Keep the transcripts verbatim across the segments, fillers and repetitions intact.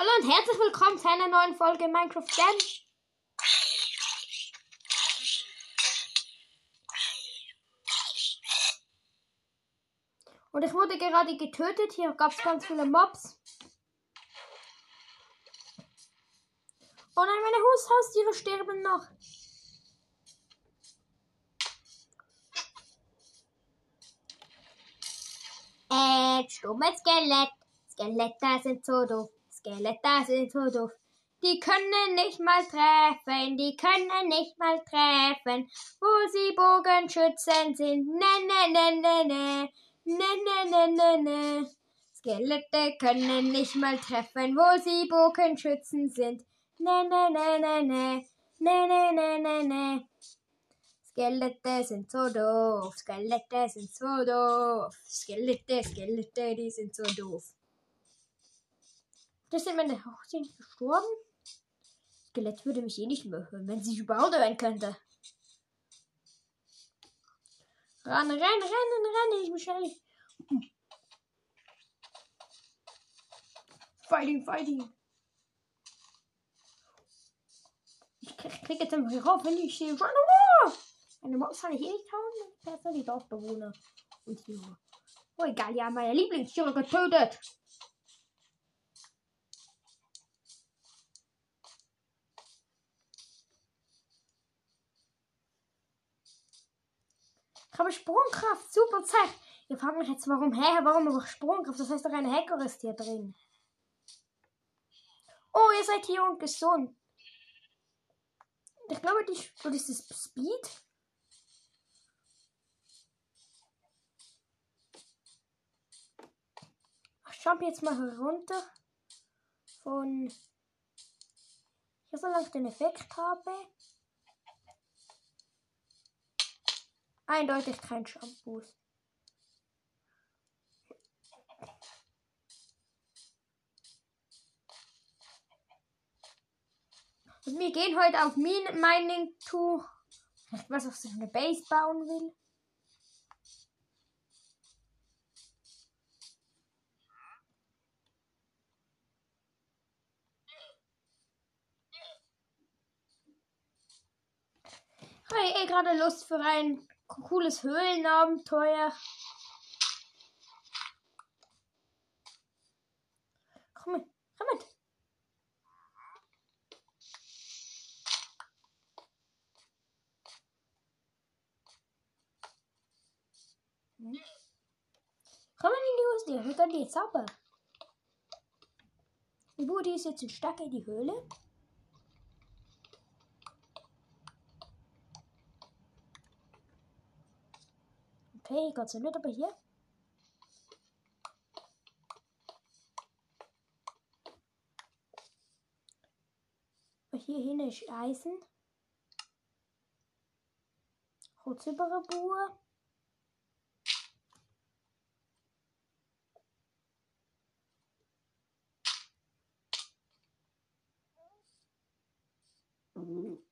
Hallo und herzlich willkommen zu einer neuen Folge Minecraft Games. Und ich wurde gerade getötet. Hier gab es ganz viele Mobs. Oh nein, meine Haustiere sterben noch. Äh, stumme Skelett. Skelette sind so doof. Skelette sind so doof. Die können nicht mal treffen, die können nicht mal treffen. Wo sie Bogenschützen sind. Ne, ne, ne, ne, ne. Ne, ne, ne, ne, ne. Skelette können nicht mal treffen, wo sie Bogenschützen sind. Ne, ne, ne, ne, ne. Ne, ne, ne, ne, ne. Skelette sind so doof. Skelette sind so doof. Skelette, Skelette, die sind so doof. Das sind meine Hochzeit gestorben. Skelett würde mich eh nicht mehr hören, wenn sie sich überhaupt hören könnte. Rennen, rennen, rennen, rennen, ich muss schnell. Fighting, fighting. Ich krieg jetzt einfach rauf, wenn ich stehe. Meine Mobs kann ich eh nicht hauen, meine Pferde, die Dorfbewohner. Und Tiere. Oh, egal, ja, meine Lieblingstiere getötet. Ich habe Sprungkraft, super Zeit. Ihr fragt mich jetzt, warum, hä, warum habe ich Sprungkraft? Das heißt doch, ein Hacker ist hier drin. Oh, ihr seid hier und gesund. Ich glaube, die, oh, das ist Speed. Ich jump jetzt mal herunter. Von hier, solange ich den Effekt habe. Eindeutig kein Shampoo. Und wir gehen heute auf Min Mining Tour. Was auch so eine Base bauen will. Ich habe eh gerade Lust für ein cooles Höhlenabenteuer. Komm mit, komm mit. Hm. Komm in die Höhle, hört dann die Zauber. Und wo die ist jetzt ein Stacke in die Höhle? Hey, Gott sei Dank, aber hier. Und hier hin ist Eisen. Holzüberbuhr. Mhm.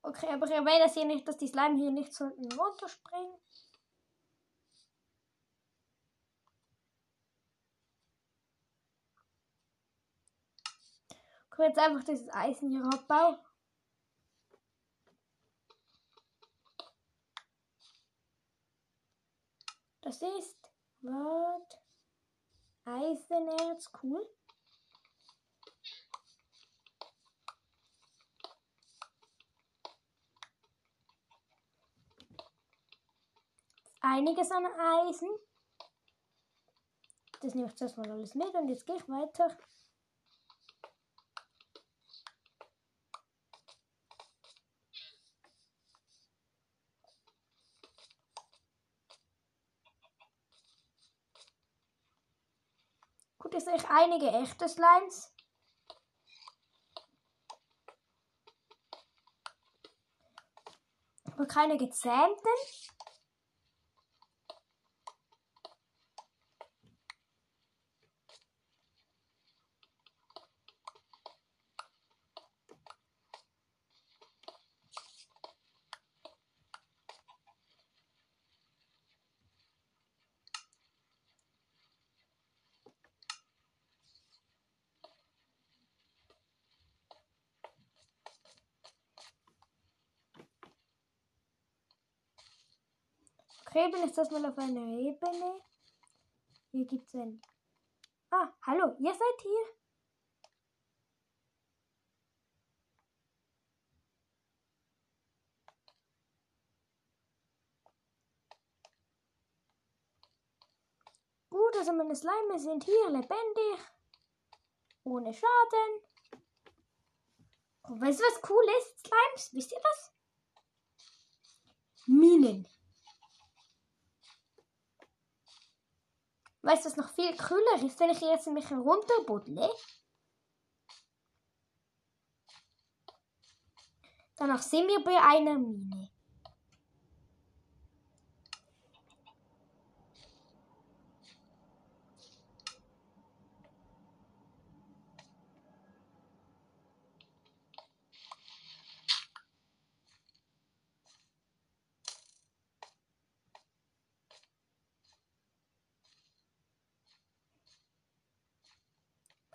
Okay, aber ich erwähne das hier nicht, dass die Slime hier nicht so runterspringen. Ich kann jetzt einfach dieses Eisen hier abbauen. Das ist was? Eisenerz, cool. Einiges an Eisen. Das nehme ich zuerst mal alles mit und jetzt gehe ich weiter. Gut, jetzt sehe ich einige echte Slimes. Aber keine gezähmten. Rebel ist das mal auf einer Ebene. Hier gibt's ein. Ah, hallo, ihr seid hier. Gut, also meine Slime sind hier lebendig. Ohne Schaden. Und weißt du, was cool ist, Slimes? Wisst ihr das? Minen. Weißt du, was noch viel cooler ist, wenn ich jetzt mich herunterbuddle? Danach sind wir bei einer Mine.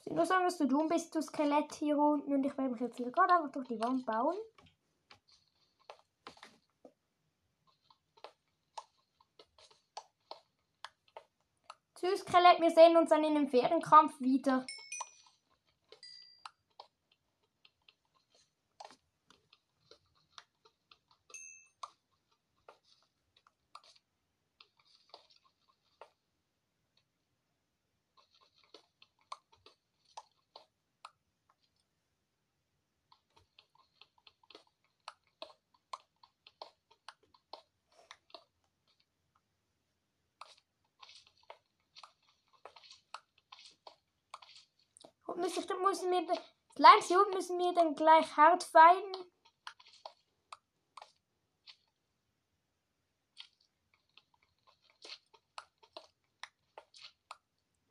Nur sagen, dass du dumm bist, du Skelett hier unten, und ich werde mich jetzt hier gerade einfach durch die Wand bauen. Tschüss, Skelett, wir sehen uns dann in einem fairen Kampf wieder. Dann müssen wir den Slimes hier oben müssen wir dann gleich hart feinen.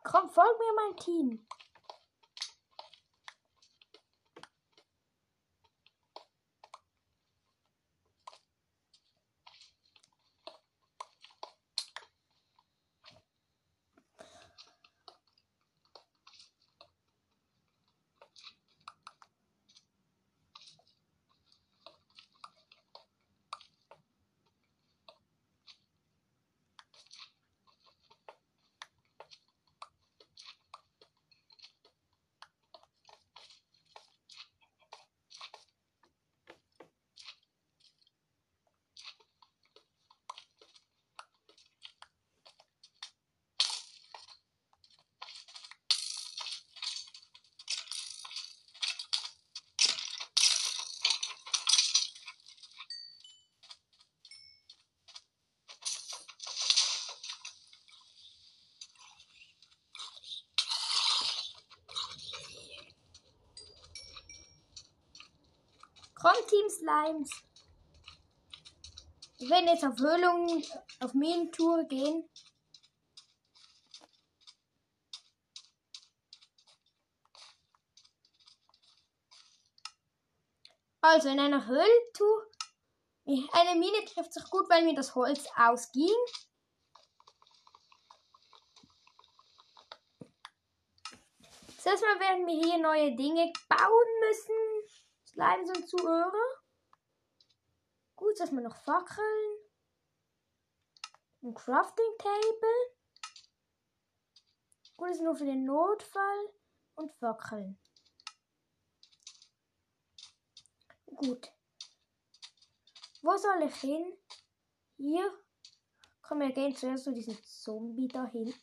Komm, folg mir, mein Team. Komm, Team Slimes. Wir werden jetzt auf Höhlungen, auf Minentour gehen. Also in einer Höhlentour. Eine Mine trifft sich gut, weil mir das Holz ausging. Zuerst mal werden wir hier neue Dinge bauen müssen. Slimes und Zuhörer. Gut, dass wir noch Fackeln. Ein Crafting Table. Gut, das ist nur für den Notfall. Und Fackeln. Gut. Wo soll ich hin? Hier. Komm, wir gehen zuerst zu diesem Zombie da hinten.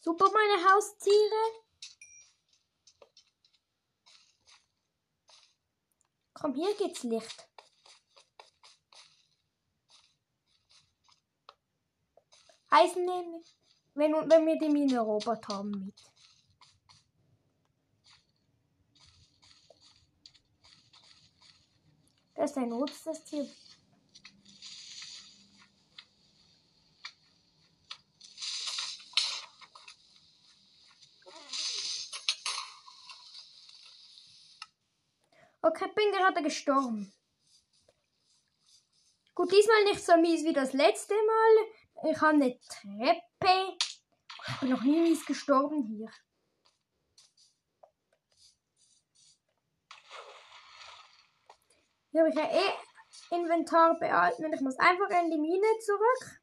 Super, meine Haustiere. Komm, hier geht's Licht. Eisen nehmen, wenn, wenn wir die Mine-Robot haben mit. Das ist ein rotes Tier. Okay, bin gerade gestorben. Gut, diesmal nicht so mies wie das letzte Mal. Ich habe eine Treppe. Ich bin noch nie mies gestorben hier. Hier habe ich ja eh Inventar behalten und ich muss einfach in die Mine zurück.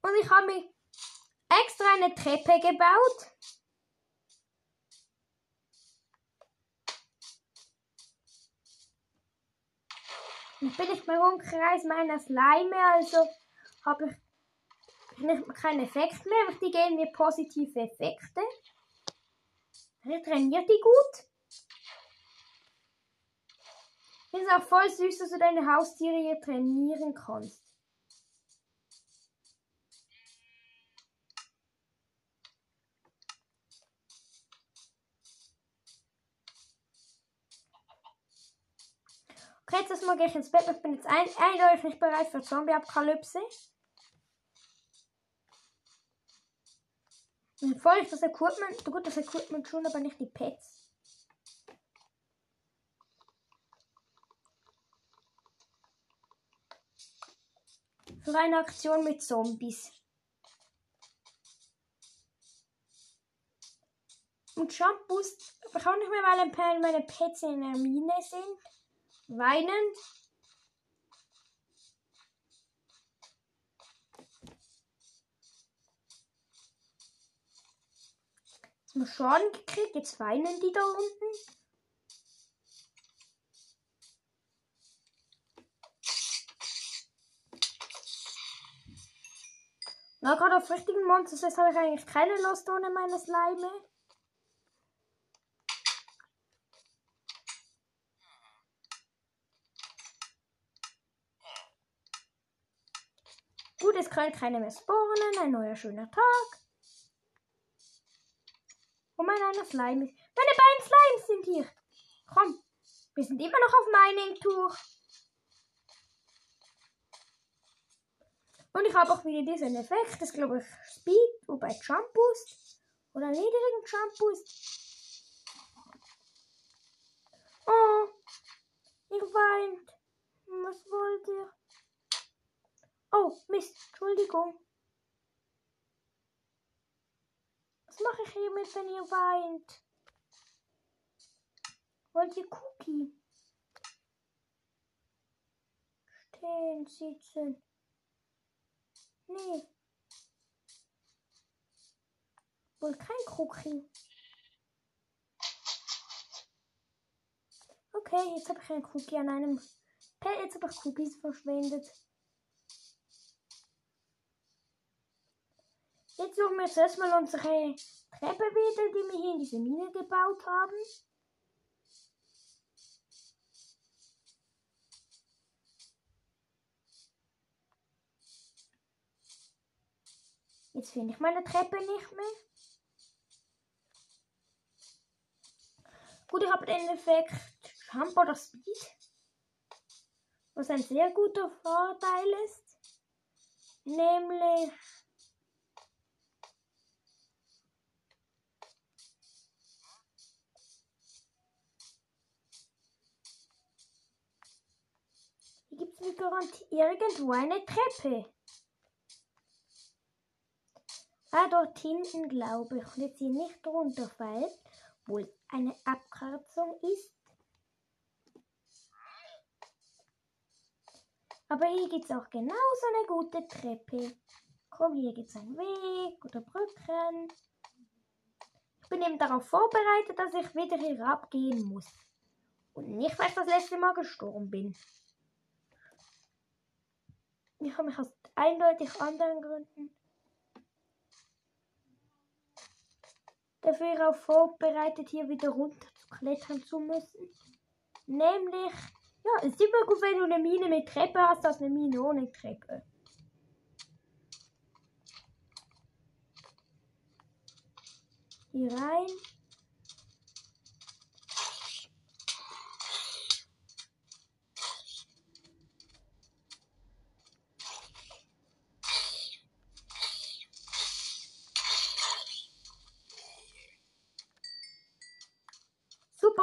Und ich habe mir extra eine Treppe gebaut. Ich bin nicht mehr im Kreis meiner Slime, also habe ich nicht, keinen Effekt mehr, weil die geben mir positive Effekte. Ich trainiere die gut. Es ist auch voll süß, dass du deine Haustiere hier trainieren kannst. Okay, jetzt erstmal gehe ich ins Bett. Ich bin jetzt ein, eindeutig nicht bereit für Zombie-Apokalypse. Voll ist das Equipment. Gut, das Equipment schon, aber nicht die Pets. Für eine Aktion mit Zombies. Und Shampoos. Ich kann nicht mehr, weil meine Pets in der Mine sind. Weinend. Jetzt haben wir Schaden gekriegt, jetzt weinen die da unten. Na, gerade auf richtigen Monsters habe ich eigentlich keine Lust ohne meine Slime. Es können keine mehr spawnen. Ein neuer schöner Tag. Oh mein, eine Slime ist. Meine beiden Slimes sind hier. Komm, wir sind immer noch auf Mining-Tour. Und ich habe auch wieder diesen Effekt. Das glaube ich Speed und bei Jump Boost. Oder niedrigen Jump Boost. Oh, ich weint. Was wollt ihr? Oh, Mist, Entschuldigung. Was mache ich hiermit, wenn ihr weint? Wollt ihr Cookie? Stehen, sitzen. Nee. Wollt kein Cookie. Okay, jetzt habe ich einen Cookie an einem... Jetzt habe ich Cookies verschwendet. Jetzt suchen wir jetzt erstmal unsere Treppe wieder, die wir hier in diese Mine gebaut haben. Jetzt finde ich meine Treppe nicht mehr. Gut, ich habe den Effekt Jump oder Speed, was ein sehr guter Vorteil ist, nämlich... Gibt es mir garantiert irgendwo eine Treppe? Ah, dort hinten glaube ich. Und jetzt hier nicht runterfallen, obwohl eine Abkürzung ist. Aber hier gibt es auch genauso eine gute Treppe. Komm, hier gibt es einen Weg oder Brücken. Ich bin eben darauf vorbereitet, dass ich wieder hier abgehen muss. Und nicht, weil ich das letzte Mal gestorben bin. Ich habe mich aus eindeutig anderen Gründen dafür auch vorbereitet, hier wieder runter zu klettern zu müssen. Nämlich, ja, es ist immer gut, wenn du eine Mine mit Treppe hast, als eine Mine ohne Treppe. Hier rein.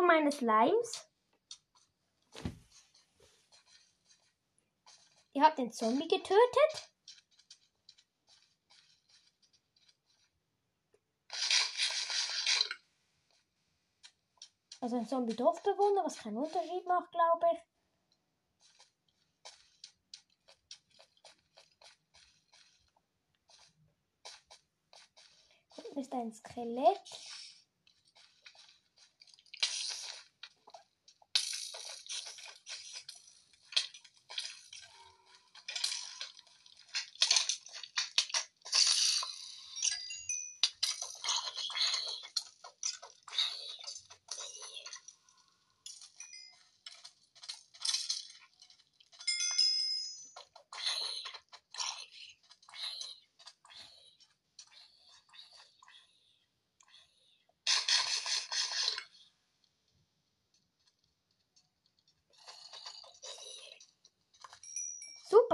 Augen meines Slimes. Ihr habt den Zombie getötet. Also ein Zombie-Dorfbewohner, was keinen Unterschied macht, glaube ich. Unten ist ein Skelett.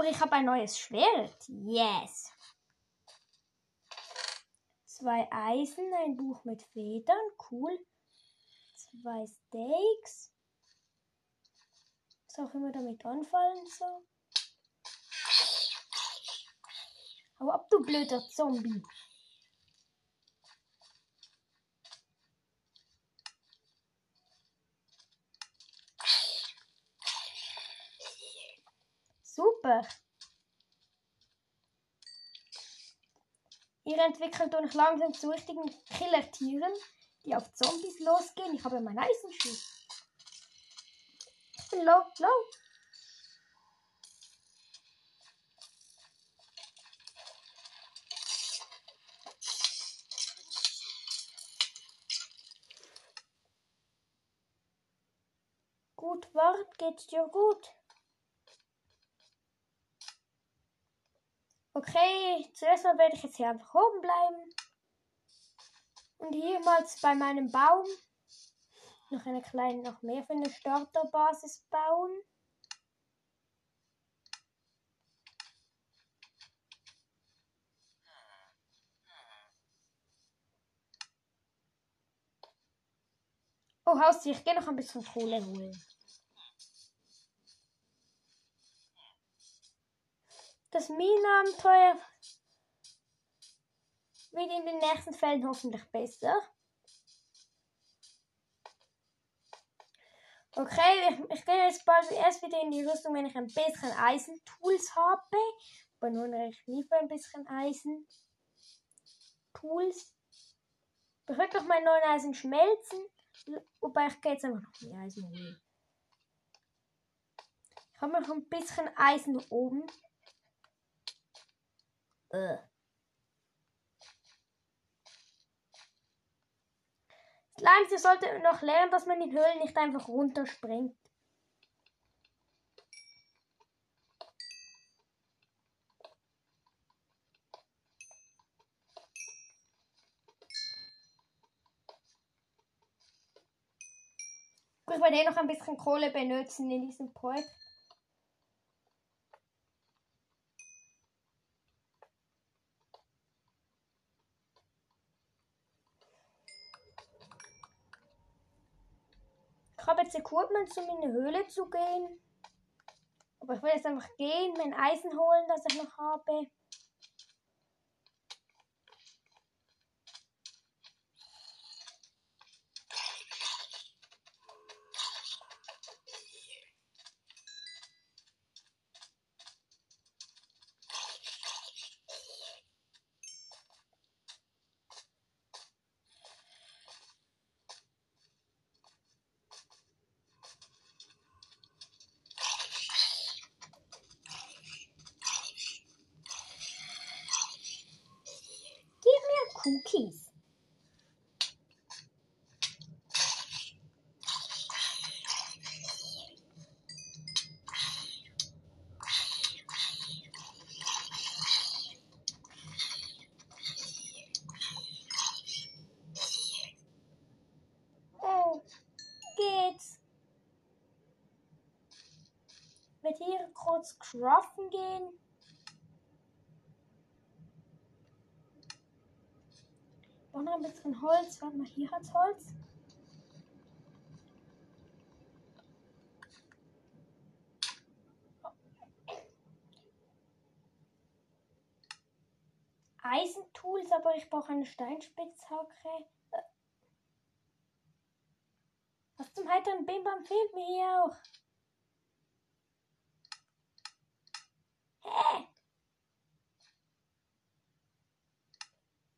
Ich habe ein neues Schwert. Yes. Zwei Eisen, ein Buch mit Federn. Cool. Zwei Steaks. Was auch immer damit anfallen soll. Hau ab, du blöder Zombie. Super. Ihr entwickelt euch langsam zu richtigen Killertieren, die auf Zombies losgehen. Ich habe mein Eisenschuh. Ich bin low, low. Gut, wart, geht's dir gut? Okay, zuerst mal werde ich jetzt hier einfach oben bleiben. Und hier mal bei meinem Baum noch eine kleine, noch mehr für eine Starterbasis bauen. Oh, Haustier, ich gehe noch ein bisschen Kohle holen. Das Minenabenteuer wird in den nächsten Fällen hoffentlich besser. Okay, ich, ich gehe jetzt bald erst wieder in die Rüstung, wenn ich ein bisschen Eisen-Tools habe. Aber nun recht lieber ein bisschen Eisen-Tools. Ich werde noch mein neues Eisen schmelzen, wobei ich gehe jetzt einfach noch mehr Eisen holen. Ich habe noch ein bisschen Eisen oben. Slimes, ihr solltet noch lernen, dass man in Höhlen nicht einfach runterspringt. Ich werde eh noch ein bisschen Kohle benutzen in diesem Projekt. Ich habe jetzt Equipment, um in eine Höhle zu gehen. Aber ich will jetzt einfach gehen, mein Eisen holen, das ich noch habe. Cookies. Oh, geht's? Mit hier kurz craften gehen? Noch ein bisschen Holz, warte mal, hier hat's Holz. Eisentools, aber ich brauche eine Steinspitzhacke. Was zum heiteren Bimbam fehlt mir hier auch. Hä?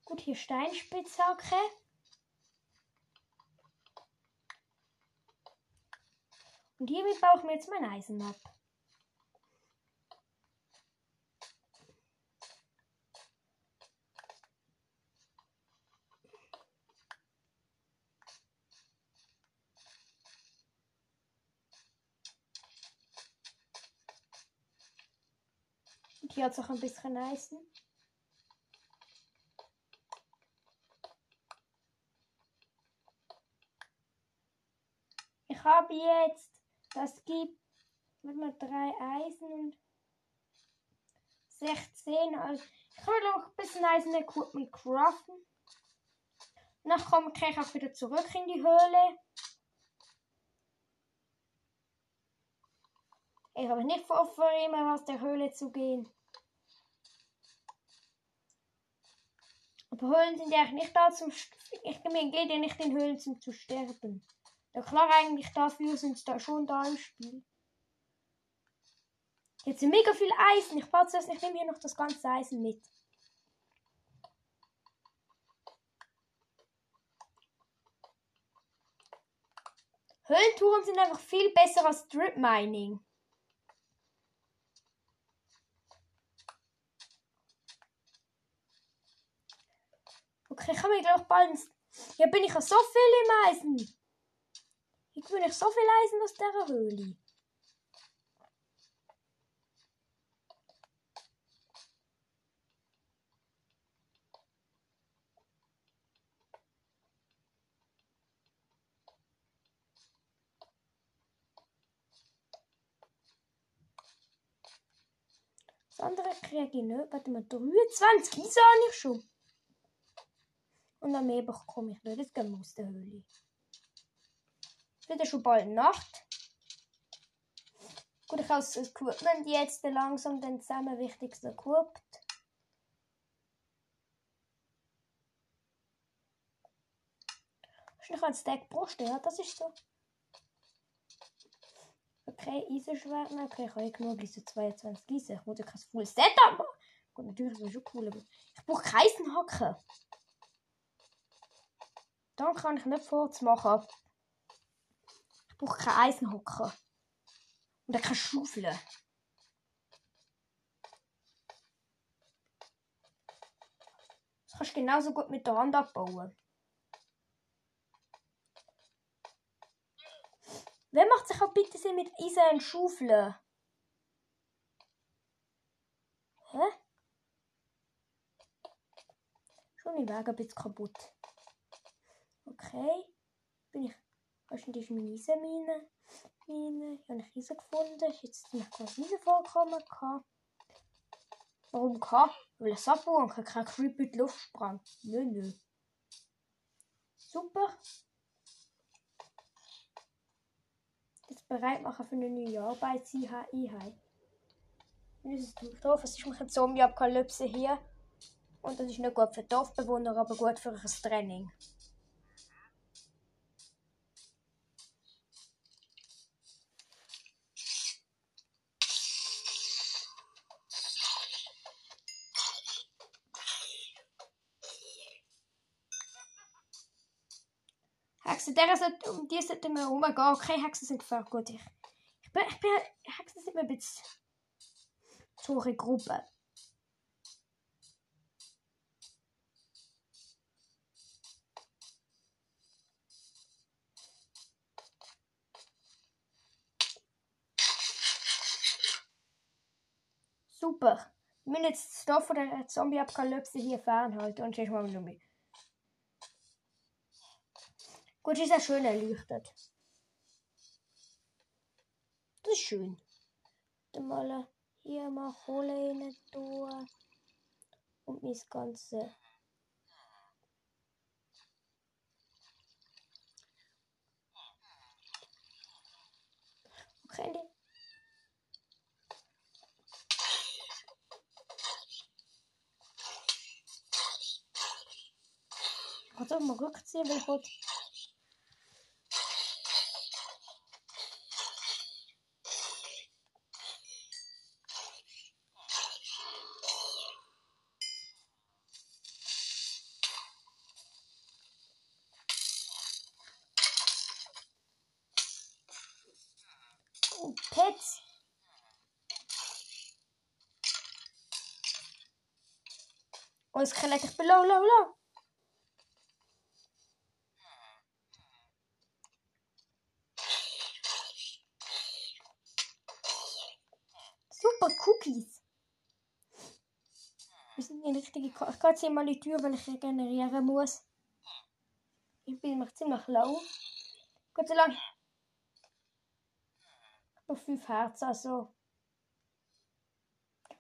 Gut, hier Steinspitzhacke. Und hiermit baue ich mir jetzt mein Eisen ab. Und hier hat es auch ein bisschen Eisen. Ich habe jetzt, das gibt mit mir drei Eisen und sechzehn. Also ich kann noch ein bisschen Eisen-Equipment craften. Danach komme ich auch wieder zurück in die Höhle. Ich habe nicht vor, immer aus der Höhle zu gehen. Aber Höhlen sind ja nicht da zum St Ich gehe ja nicht in Höhlen zum zu sterben. Ja klar, eigentlich dafür sind sie da schon da im Spiel. Jetzt sind mega viel Eisen. Ich baue zuerst, ich nehme hier noch das ganze Eisen mit. Höhlentouren sind einfach viel besser als Strip Mining. Okay, ich habe mir gleich bald... Hier bin ich ja so viel im Eisen. Jetzt will ich so viel Eisen aus dieser Höhle. Das andere kriege ich nicht. Warte mal, dreiundzwanzig Eisen habe ich schon. Und am Abend komme ich nicht. Jetzt gehen wir aus der Höhle. Wieder schon bald Nacht. Gut, ich habe das Equipment jetzt langsam den zusammen wichtigsten Equipment. Wahrscheinlich ein Stack Brust, ja, das ist so. Okay, Eisenschwert mehr. Okay, ich habe genug Eisen, zweiundzwanzig Eisen. Ich muss ja kein Full Setup machen. Gut, natürlich ist das schon cool, aber ich brauche keine Eisenhacken. Dann kann ich nicht vorzumachen. Ich brauche keinen Eisenhocker. Und keine Schaufel. Das kannst du genauso gut mit der Hand abbauen. Wer macht sich auch bitte Sinn mit Eisen und Schaufeln? Hä? Schon im Weg ein bisschen kaputt. Okay. Bin ich... Wahrscheinlich ist meine Eisenmine. Mine. Ich habe eine Eisen gefunden. Ich jetzt nicht quasi Eisen vorkommen. Warum kann? Weil es abbauen kann. Kein Creeper in die Luft sprengen. Nö, nö. Super. Jetzt bereit machen für eine neue Arbeit. C H I H I. Das ist ein Dorf. Es ist ein Zombie-Apokalypse hier. Und das ist nicht gut für Dorfbewohner, aber gut für ein Training. Hexen, sollte, um die sollten wir rumgehen. Okay, Hexen sind gefährlich. Gut, ich, ich bin, ich bin, Hexen sind mir ein bisschen zu hohe Gruppe. Super. Wir müssen jetzt das Dorf von der Zombie-Apokalypse hier fernhalten und sonst machen wir noch mehr. Gut, ist ja schön erleuchtet. Das ist schön. Dann mal hier mal Kohle rein tun. Und mein ganze. Okay. om rückziehe, will ich gut. Oh, Pets. Und es kann echt below, low, low. Super Cookies. Wir sind die richtige. Ich gehe jetzt hier mal in die Tür, weil ich regenerieren muss. Ich bin mir ziemlich low. Gott sei Dank. Ich habe fünf Herzen, also.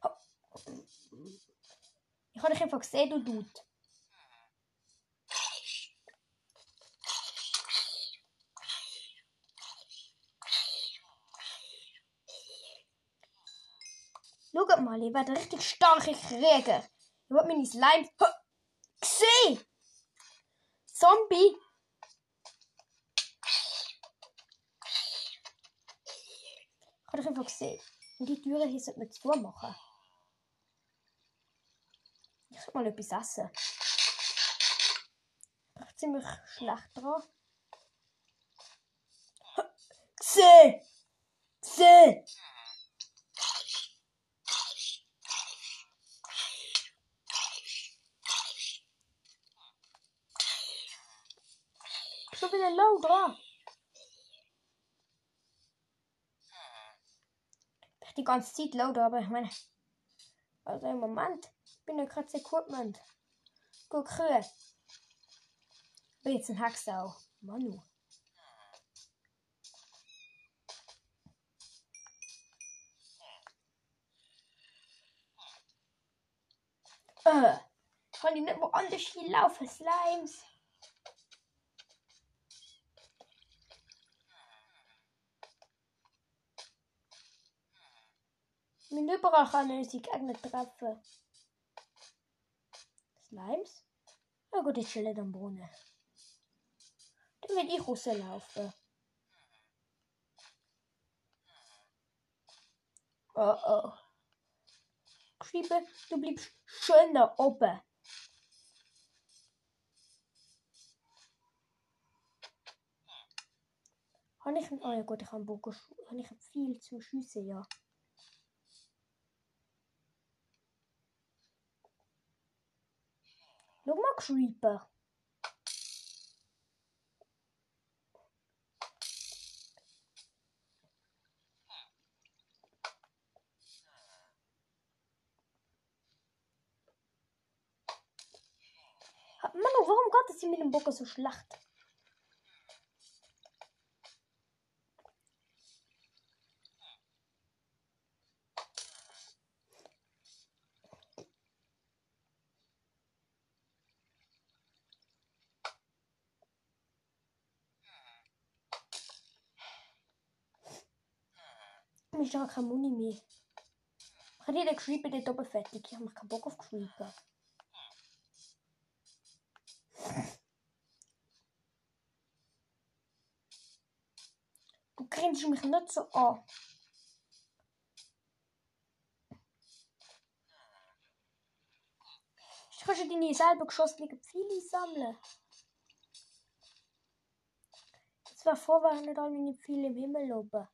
Oh. Ich habe dich einfach gesehen, du Dude. Schaut mal, ich werde richtig starke Krieger. Ich will meine Slime... Gesehen! Zombie! Ich habe dich einfach gesehen. Und die Türen hier sollten wir zumachen. Ich muss mal etwas essen. Ich bin ziemlich schlecht dran. Gseh! Gseh! Ich bin wieder low dran. Ich bin die ganze Zeit low dran, aber ich meine... Also im Moment... Ich bin ja gerade sehr gut, Mann. Gut, Kühe. Ich bin jetzt ein Hacksau. Manu. Äh. Kann ich nicht mal anders hier laufen, Slimes? Ich bin überall kann ich die Gegner treffen. Slimes? Na gut, ich chille dann Brunnen. Dann will ich rauslaufen. Oh oh. Creeper, du bleibst schön da oben. Habe ich einen. Oh ja gut, ich habe Bogen. Habe ich viel zum Schiessen, ja. Schau mal, Creeper. Mann, warum geht es mit dem Bogen so schlecht? Ich habe keine Muni mehr. Ich habe den Creeper dort oben fertig. Ich habe keinen Bock auf Creeper. Du grinst mich nicht so an. Du kannst ja deine selber geschossenen Pfeile sammeln. Jetzt war vorher nicht all meine Pfeile im Himmel oben.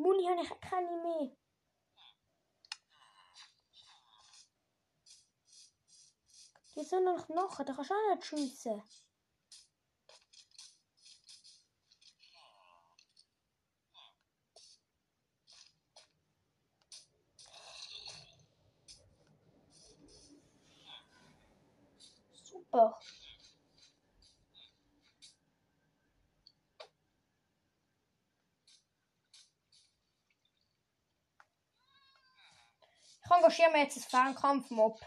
Muni habe ich keine mehr. Die sind noch Knochen, da kannst du auch nicht schiessen. Super. Ich engagiere mir jetzt ein Fernkampf-Mob.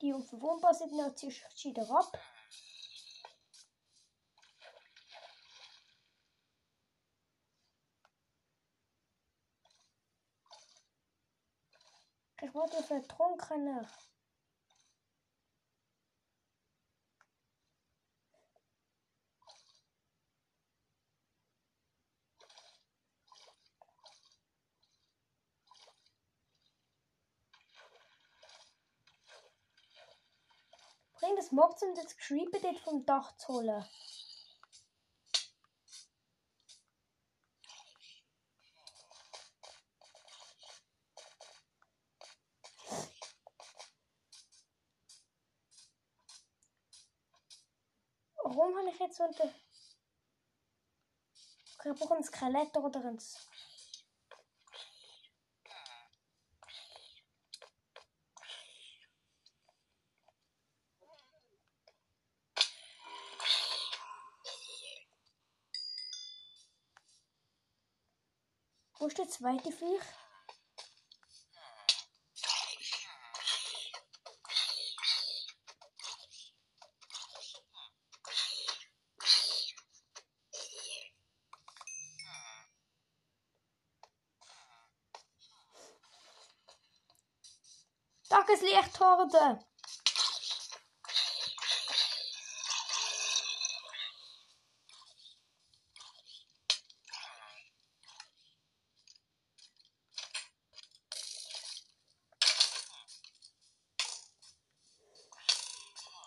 Die um fünfundsiebzig drauf. Ich wollte vertrunken. Bring das Mobs, um das Creeper vom Dach zu holen. Warum habe ich jetzt unter... Ich brauche ein Skelett oder ein... Wo ist der zweite Viech? Tageslichthorde!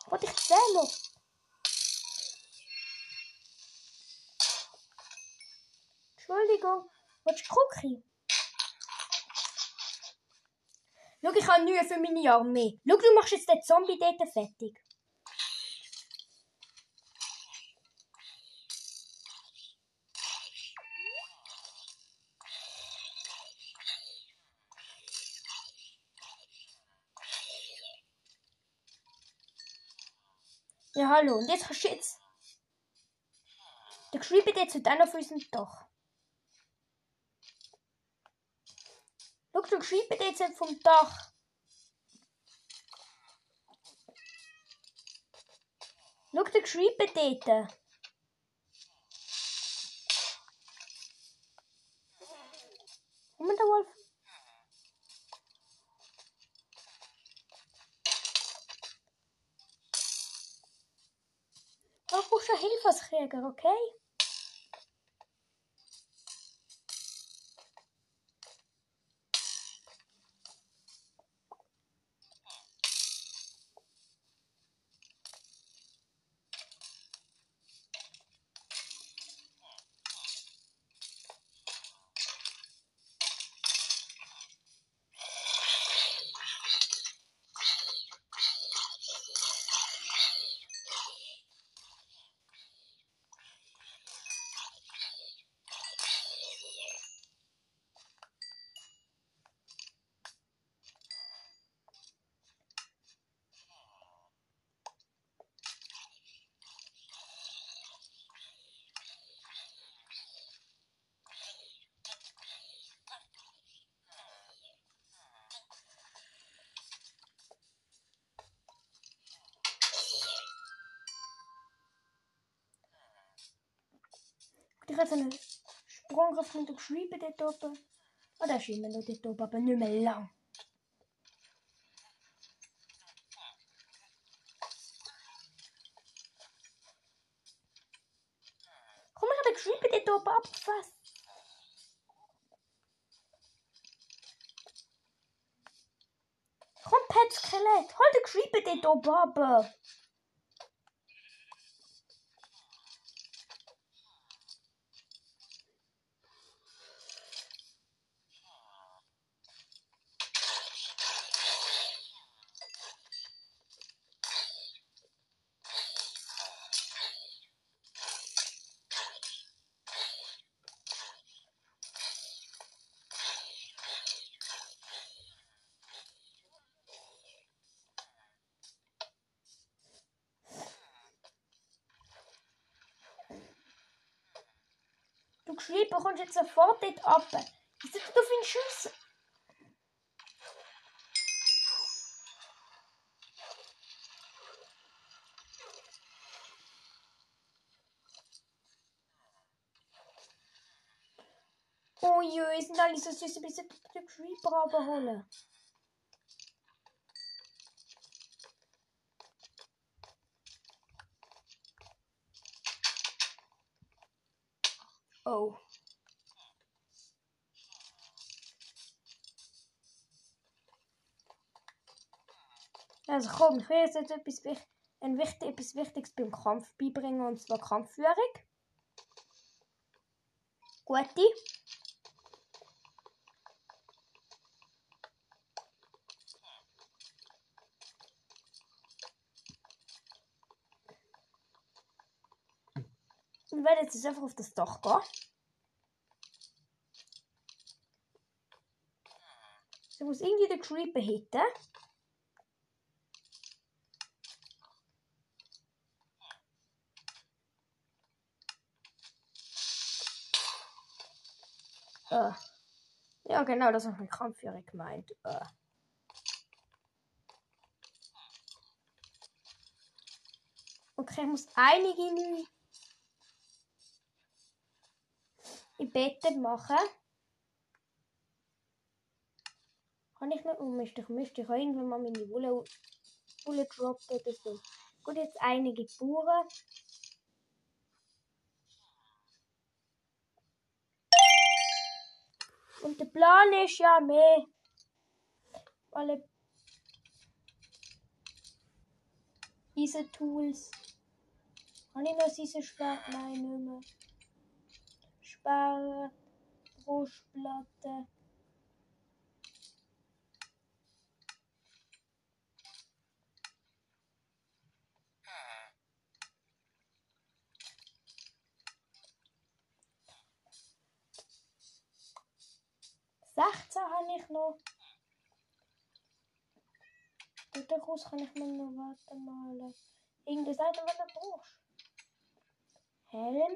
Wat ich zähle? Entschuldigung, was ist Kuki? Schau, ich habe Mühe für meine Armee. Schau, du machst jetzt den Zombie dort fertig. Ja, hallo, und jetzt kannst du jetzt... Der Creeper jetzt wird auch noch auf unserem Dach. Schau, der Creeper jetzt vom Dach. Schau, der Creeper dort. Komm mal, der Wolf. Ich brauche schon Hilfskrieger, okay? Ich habe einen Sprungriff mit dem Creeper dort oben. Oh, der ist immer noch dort oben, aber nicht mehr lang. Komm, ich habe den Creeper dort oben abgefasst. Komm, Pet Skelett, hol den Creeper dort oben ab. Du Creeper kommst jetzt sofort dort ab. Ich sollte auf ihn schiessen. Uiui, sind alle so süße, bis ich den Creeper abholen. Oh. Also komm, ich will jetzt etwas, ein wichtig, etwas Wichtiges beim Kampf beibringen, und zwar Kampfführung. Gute. Ich werde jetzt einfach auf das Dach gehen. Ich muss irgendwie den Creeper hitten. Uh. Ja, genau, das habe ich mit Kampfführer gemeint. Uh. Okay, ich muss einige neue in Betten machen. Kann ich noch ummischen? Ich müsste ich irgendwann mal meine Wolle, Wolle droppen oder so. Gut, jetzt einige Bauern. Und der Plan ist ja mehr. Alle diese Tools. Kann ich noch diese Sperre? Nein, nicht mehr. Sperre, Brustplatte. sechzehn habe ich noch. Daraus kann ich mir noch Warte malen. Irgendeine Seite, was du brauchst. Helm.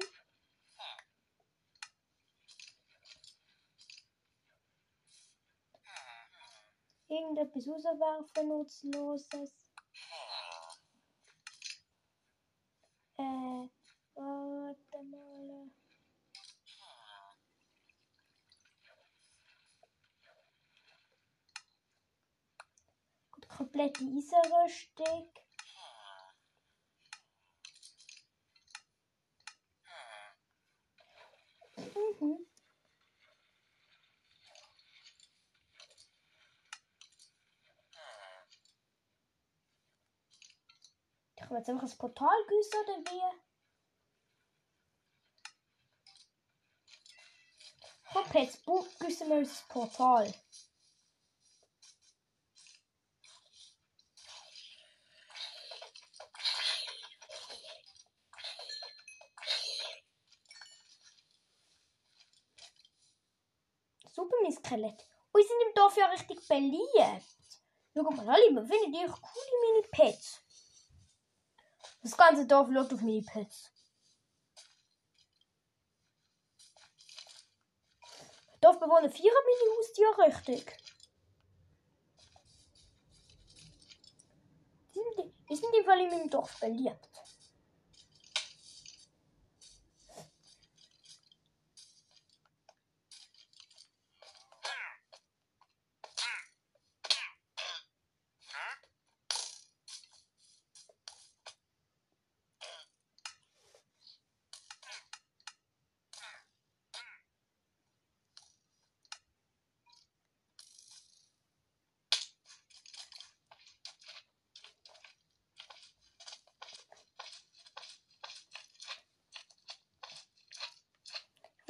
Irgendetwas rauswerfen, Nutzloses. Äh, warte mal. Komplette Eisenrüstung. Mhm. Ich kann jetzt einfach das Portal gießen oder wie? Hopp, jetzt gießen wir das Portal. Super, mein Skelett. Oh, sind im Dorf ja richtig beliebt. Schaut mal alle, wir finden die auch coole Mini-Pets. Das ganze Dorf schaut auf Mini-Pets. Das Dorf bewohnen vier Mini-Haustiere richtig. Die sind die Fall in meinem Dorf beliebt.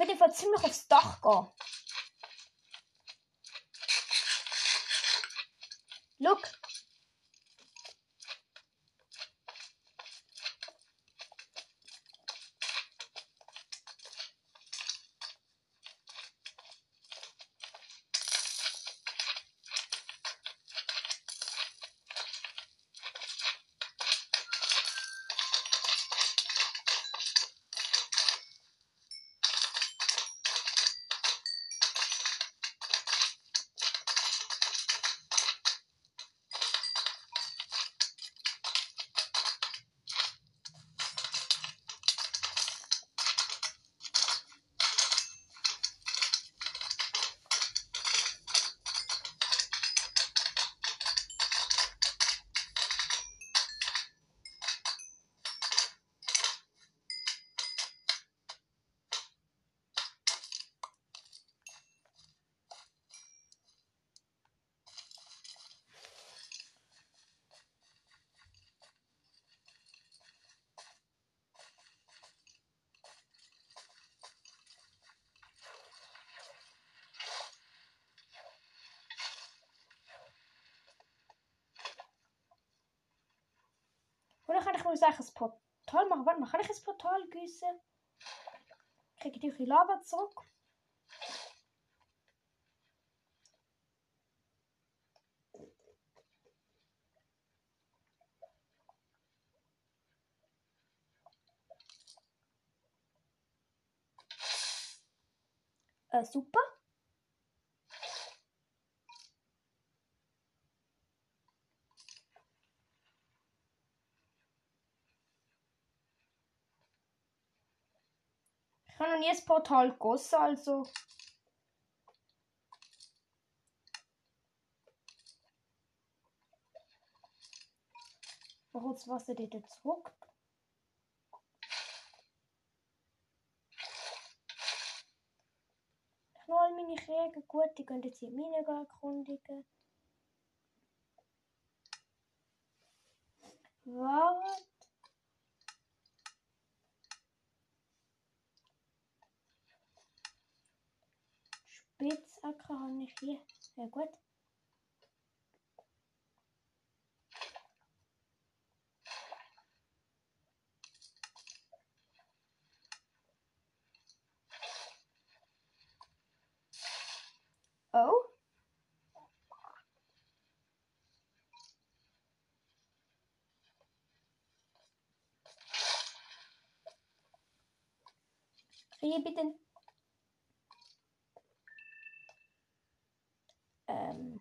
Ich würde einfach ziemlich aufs Dach gehen. Look. Und dann kann ich mir eigentlich ein Portal machen. Warte mal, kann ich ein Portal gießen? Kriege ich die Lava zurück? Äh, super. Ich habe noch nie das Portal gegossen, also. Warum das Wasser dort zurück? Ich habe all meine Kriege gut, die gehen jetzt in die Mine erkundigen. Warte. Spitzacker habe ich hier. Ja gut. Oh. Hier bitte. Ähm.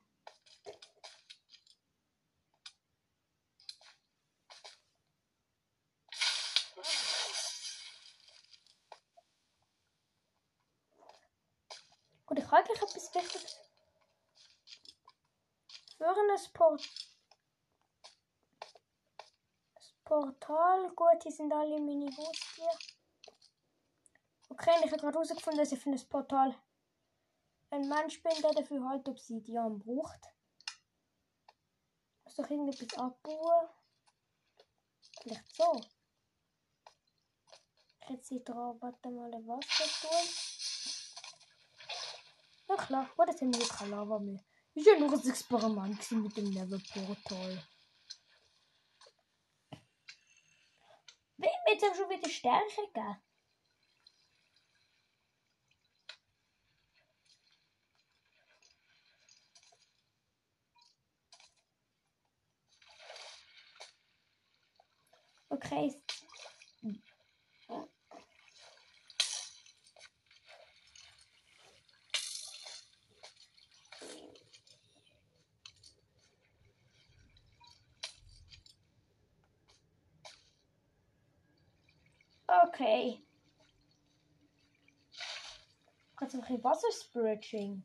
Gut, ich habe eigentlich etwas Wichtiges. Für ein Port Portal. Gut, hier sind alle meine Haustiere. Okay, ich habe gerade herausgefunden, dass ich für ein Portal ein Mensch bin, der dafür halt Obsidian braucht. Muss doch irgendetwas abbauen. Vielleicht so. Jetzt sieht der Roboter mal ein Wasser tun. Na klar, oh, das haben wir keine Lava mehr. Ist ja nur ein Experiment mit dem Neverportal. Will mir jetzt schon wieder Stärke geben? Okay. Okay. Kannst du noch ein Wasserspritching?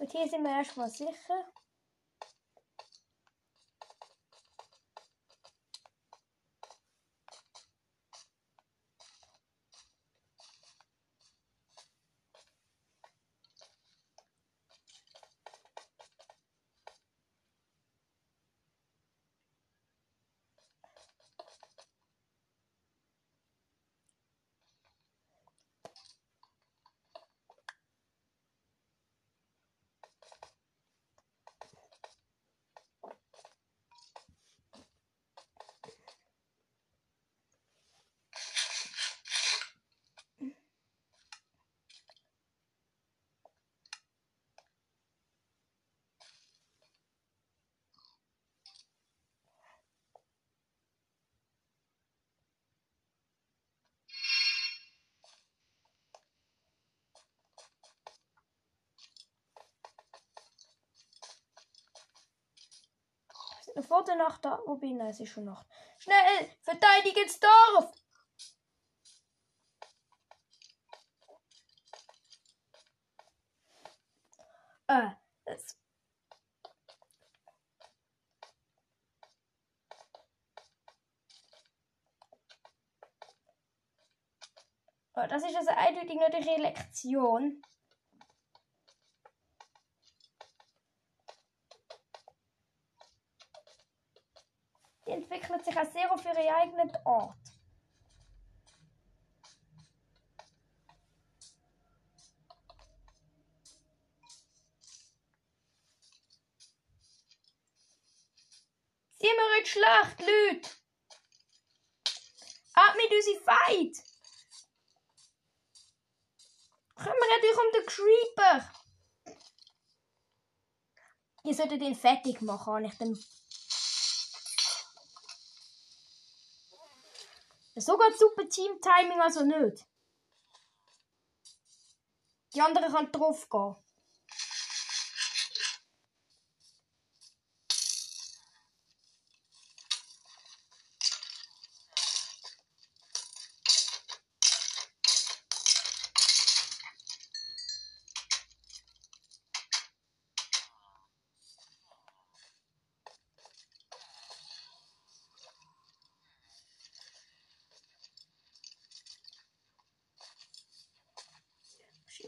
Gut, hier sind wir erstmal sicher. vor der Nacht da. Oh, nein, es ist schon Nacht. Schnell, verteidige das Dorf! Äh, es. Oh, das ist also eindeutig nicht eine Lektion. Die entwickelt sich auch sehr auf ihre eigenen Art. Sind wir in die Schlacht, Leute! Ab mit unsere Feind! Kümmert euch um den Creeper! Ihr solltet ihn fertig machen, nicht den. Sogar super Team-Timing, also nicht. Die anderen können drauf gehen.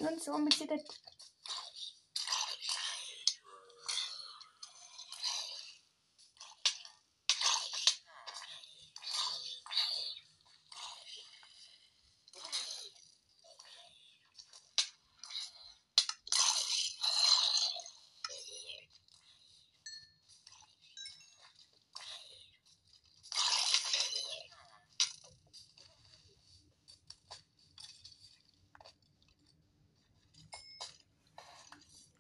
Und so mit der.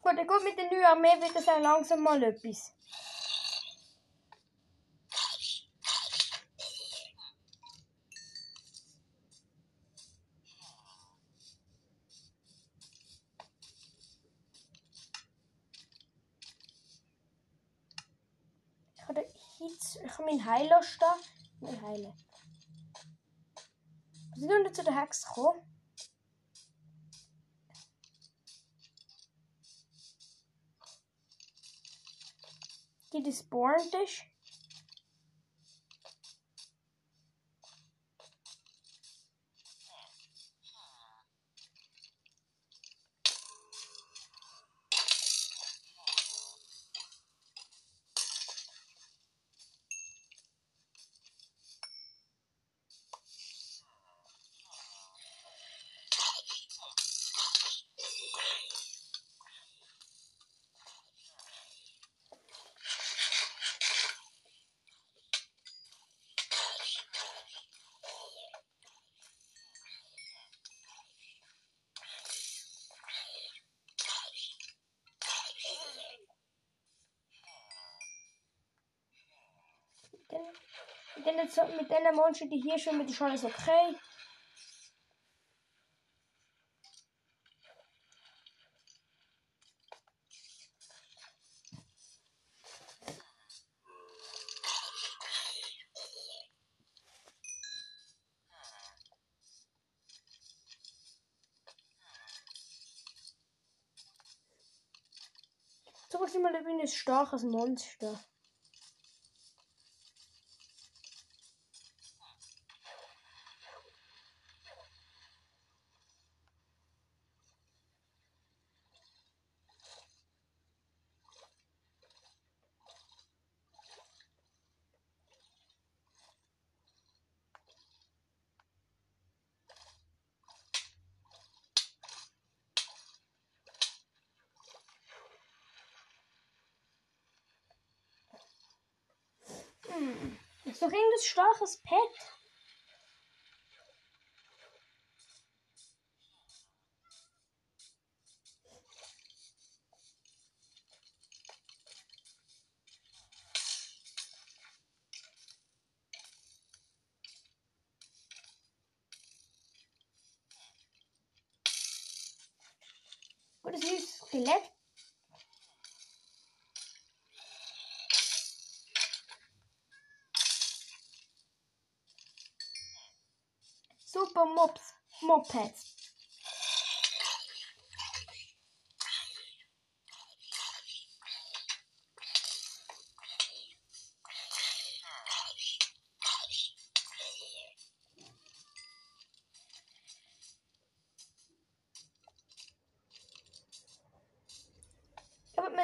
Gut, gut, mit der neuen Armee wird das auch langsam mal etwas. Ich habe Hitze, ich habe meinen Heiler stehen. Mein Heiler. Sie sind nicht zu der Hexe gekommen. Die gespawnt ist. Mit den, mit den Monstern, die hier schon mit ist alles okay. So was immer, da bin ich ein starkes Monster. Ist doch irgendein starkes Pet. Gut, das ist Skelett. Super Mops, Mopeds.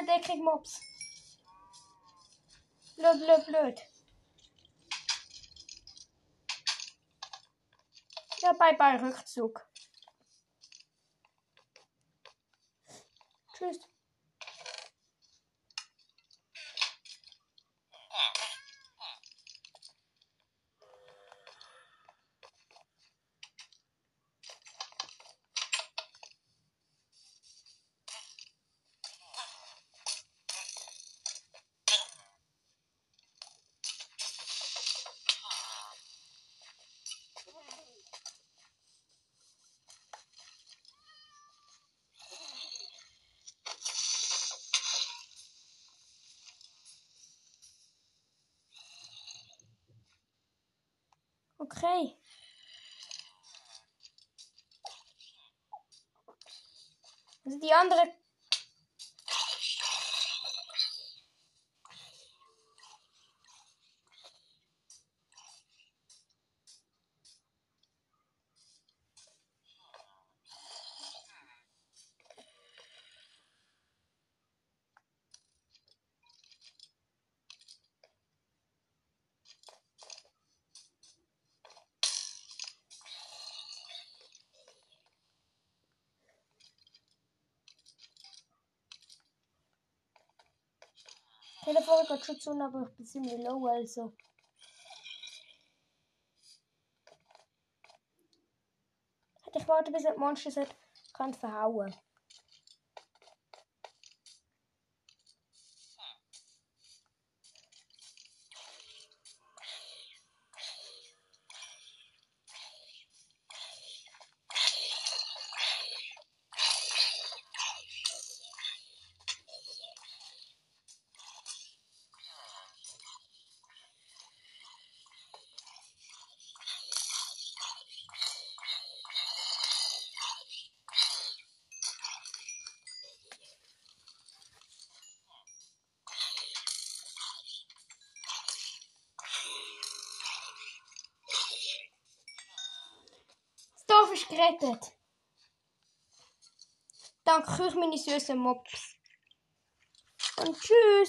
Der kriegt Mops. Blöd, blöd, blöd. Ja, bye bye, Rückzug. Tschüss. Okay. Also die andere. Telefon hat schon zu, aber ich bin ziemlich low, also. Hätte ich warten, bis das Monster sich kann verhauen. Gerettet. Danke euch, meine süßen Mops. Und tschüss.